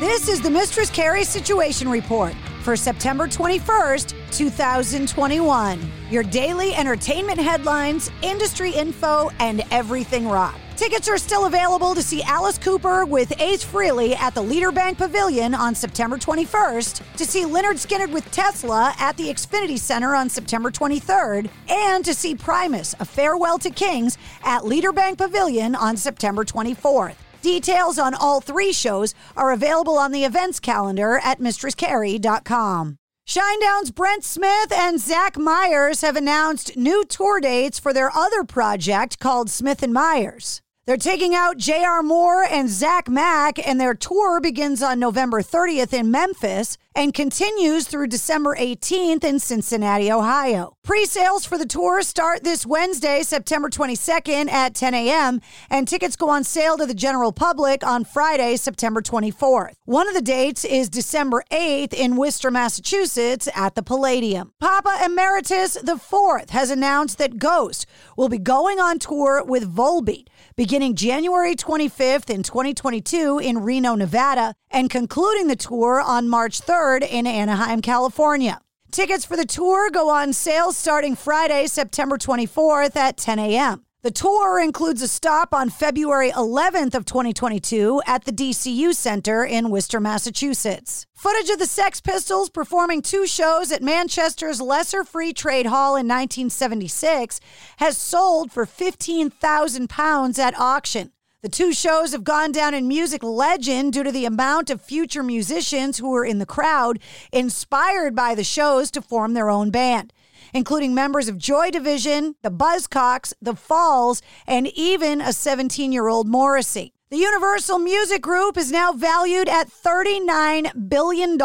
This is the Mistress Carrie Situation Report for September 21st, 2021. Your daily entertainment headlines, industry info, and everything rock. Tickets are still available to see Alice Cooper with Ace Frehley at the Leader Bank Pavilion on September 21st, to see Lynyrd Skynyrd with Tesla at the Xfinity Center on September 23rd, and to see Primus, A Farewell to Kings at Leader Bank Pavilion on September 24th. Details on all 3 shows are available on the events calendar at MistressCarrie.com. Shinedown's Brent Smith and Zach Myers have announced new tour dates for their other project called Smith & Myers. They're taking out J.R. Moore and Zach Mack, and their tour begins on November 30th in Memphis and continues through December 18th in Cincinnati, Ohio. Pre-sales for the tour start this Wednesday, September 22nd at 10 a.m., and tickets go on sale to the general public on Friday, September 24th. One of the dates is December 8th in Worcester, Massachusetts at the Palladium. Papa Emeritus IV has announced that Ghost will be going on tour with Volbeat, beginning January 25th in 2022 in Reno, Nevada, and concluding the tour on March 3rd in Anaheim, California. Tickets for the tour go on sale starting Friday, September 24th at 10 a.m. The tour includes a stop on February 11th of 2022 at the DCU Center in Worcester, Massachusetts. Footage of the Sex Pistols performing 2 shows at Manchester's Lesser Free Trade Hall in 1976 has sold for £15,000 at auction. The 2 shows have gone down in music legend due to the amount of future musicians who were in the crowd inspired by the shows to form their own band, including members of Joy Division, the Buzzcocks, the Falls, and even a 17-year-old Morrissey. The Universal Music Group is now valued at $39 billion,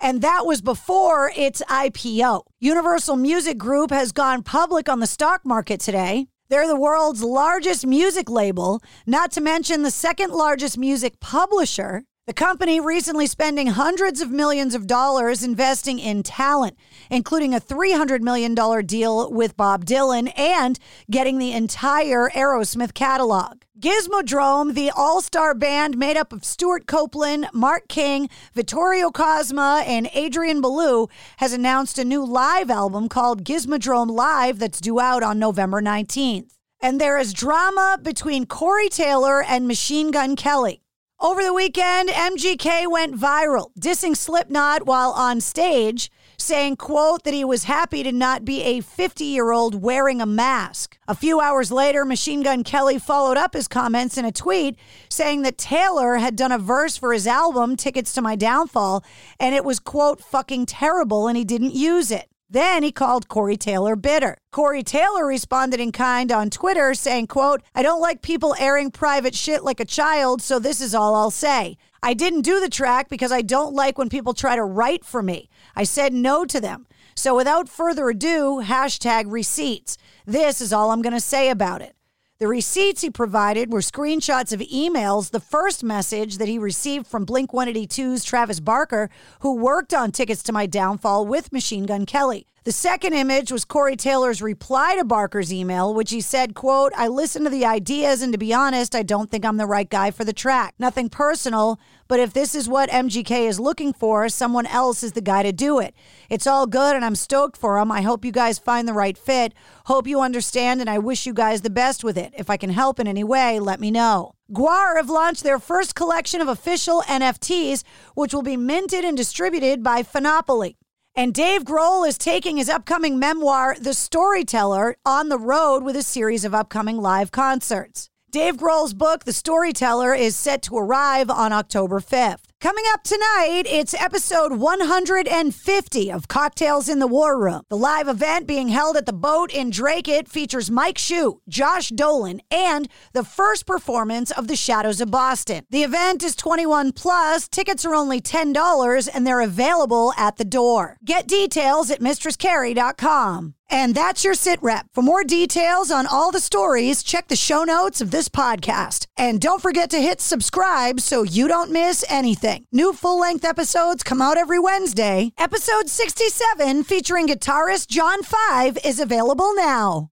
and that was before its IPO. Universal Music Group has gone public on the stock market today. They're the world's largest music label, not to mention the second largest music publisher. The company recently spending hundreds of millions of dollars investing in talent, including a $300 million deal with Bob Dylan and getting the entire Aerosmith catalog. Gizmodrome, the all-star band made up of Stuart Copeland, Mark King, Vittorio Cosma, and Adrian Belew, has announced a new live album called Gizmodrome Live that's due out on November 19th. And there is drama between Corey Taylor and Machine Gun Kelly. Over the weekend, MGK went viral, dissing Slipknot while on stage, saying, quote, that he was happy to not be a 50-year-old wearing a mask. A few hours later, Machine Gun Kelly followed up his comments in a tweet saying that Taylor had done a verse for his album, Tickets to My Downfall, and it was, quote, fucking terrible, and he didn't use it. Then he called Corey Taylor bitter. Corey Taylor responded in kind on Twitter saying, quote, I don't like people airing private shit like a child, so this is all I'll say. I didn't do the track because I don't like when people try to write for me. I said no to them. So without further ado, #receipts. This is all I'm going to say about it. The receipts he provided were screenshots of emails, the first message that he received from Blink-182's Travis Barker, who worked on Tickets to My Downfall with Machine Gun Kelly. The second image was Corey Taylor's reply to Barker's email, which he said, quote, I listened to the ideas, and to be honest, I don't think I'm the right guy for the track. Nothing personal, but if this is what MGK is looking for, someone else is the guy to do it. It's all good, and I'm stoked for him. I hope you guys find the right fit. Hope you understand, and I wish you guys the best with it. If I can help in any way, let me know. Gwar have launched their first collection of official NFTs, which will be minted and distributed by Fanopoly. And Dave Grohl is taking his upcoming memoir, The Storyteller, on the road with a series of upcoming live concerts. Dave Grohl's book, The Storyteller, is set to arrive on October 5th. Coming up tonight, it's episode 150 of Cocktails in the War Room. The live event being held at the Boat in Drake It features Mike Shue, Josh Dolan, and the first performance of The Shadows of Boston. The event is 21 plus, tickets are only $10, and they're available at the door. Get details at MistressCarrie.com. And that's your sit rep. For more details on all the stories, check the show notes of this podcast. And don't forget to hit subscribe so you don't miss anything. New full-length episodes come out every Wednesday. Episode 67 featuring guitarist John Five is available now.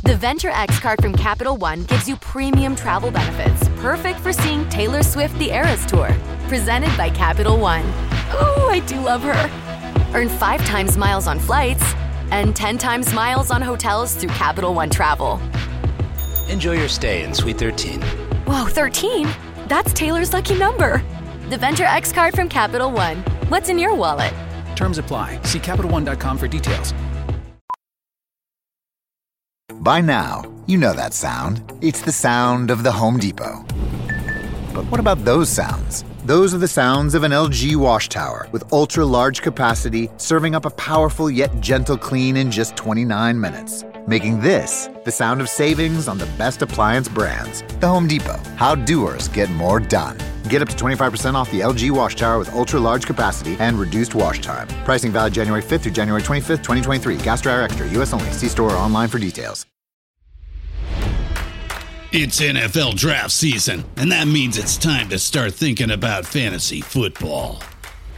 The Venture X card from Capital One gives you premium travel benefits, perfect for seeing Taylor Swift The Eras Tour. Presented by Capital One. Ooh, I do love her. Earn 5 times miles on flights and 10 times miles on hotels through Capital One Travel. Enjoy your stay in Suite 13. Whoa, 13? That's Taylor's lucky number. The Venture X card from Capital One. What's in your wallet? Terms apply. See CapitalOne.com for details. By now, you know that sound. It's the sound of the Home Depot. But what about those sounds? Those are the sounds of an LG wash tower with ultra-large capacity, serving up a powerful yet gentle clean in just 29 minutes. Making this the sound of savings on the best appliance brands. The Home Depot. How doers get more done. Get up to 25% off the LG wash tower with ultra-large capacity and reduced wash time. Pricing valid January 5th through January 25th, 2023. Gas dryer extra. U.S. only. See store or online for details. It's NFL draft season, and that means it's time to start thinking about fantasy football.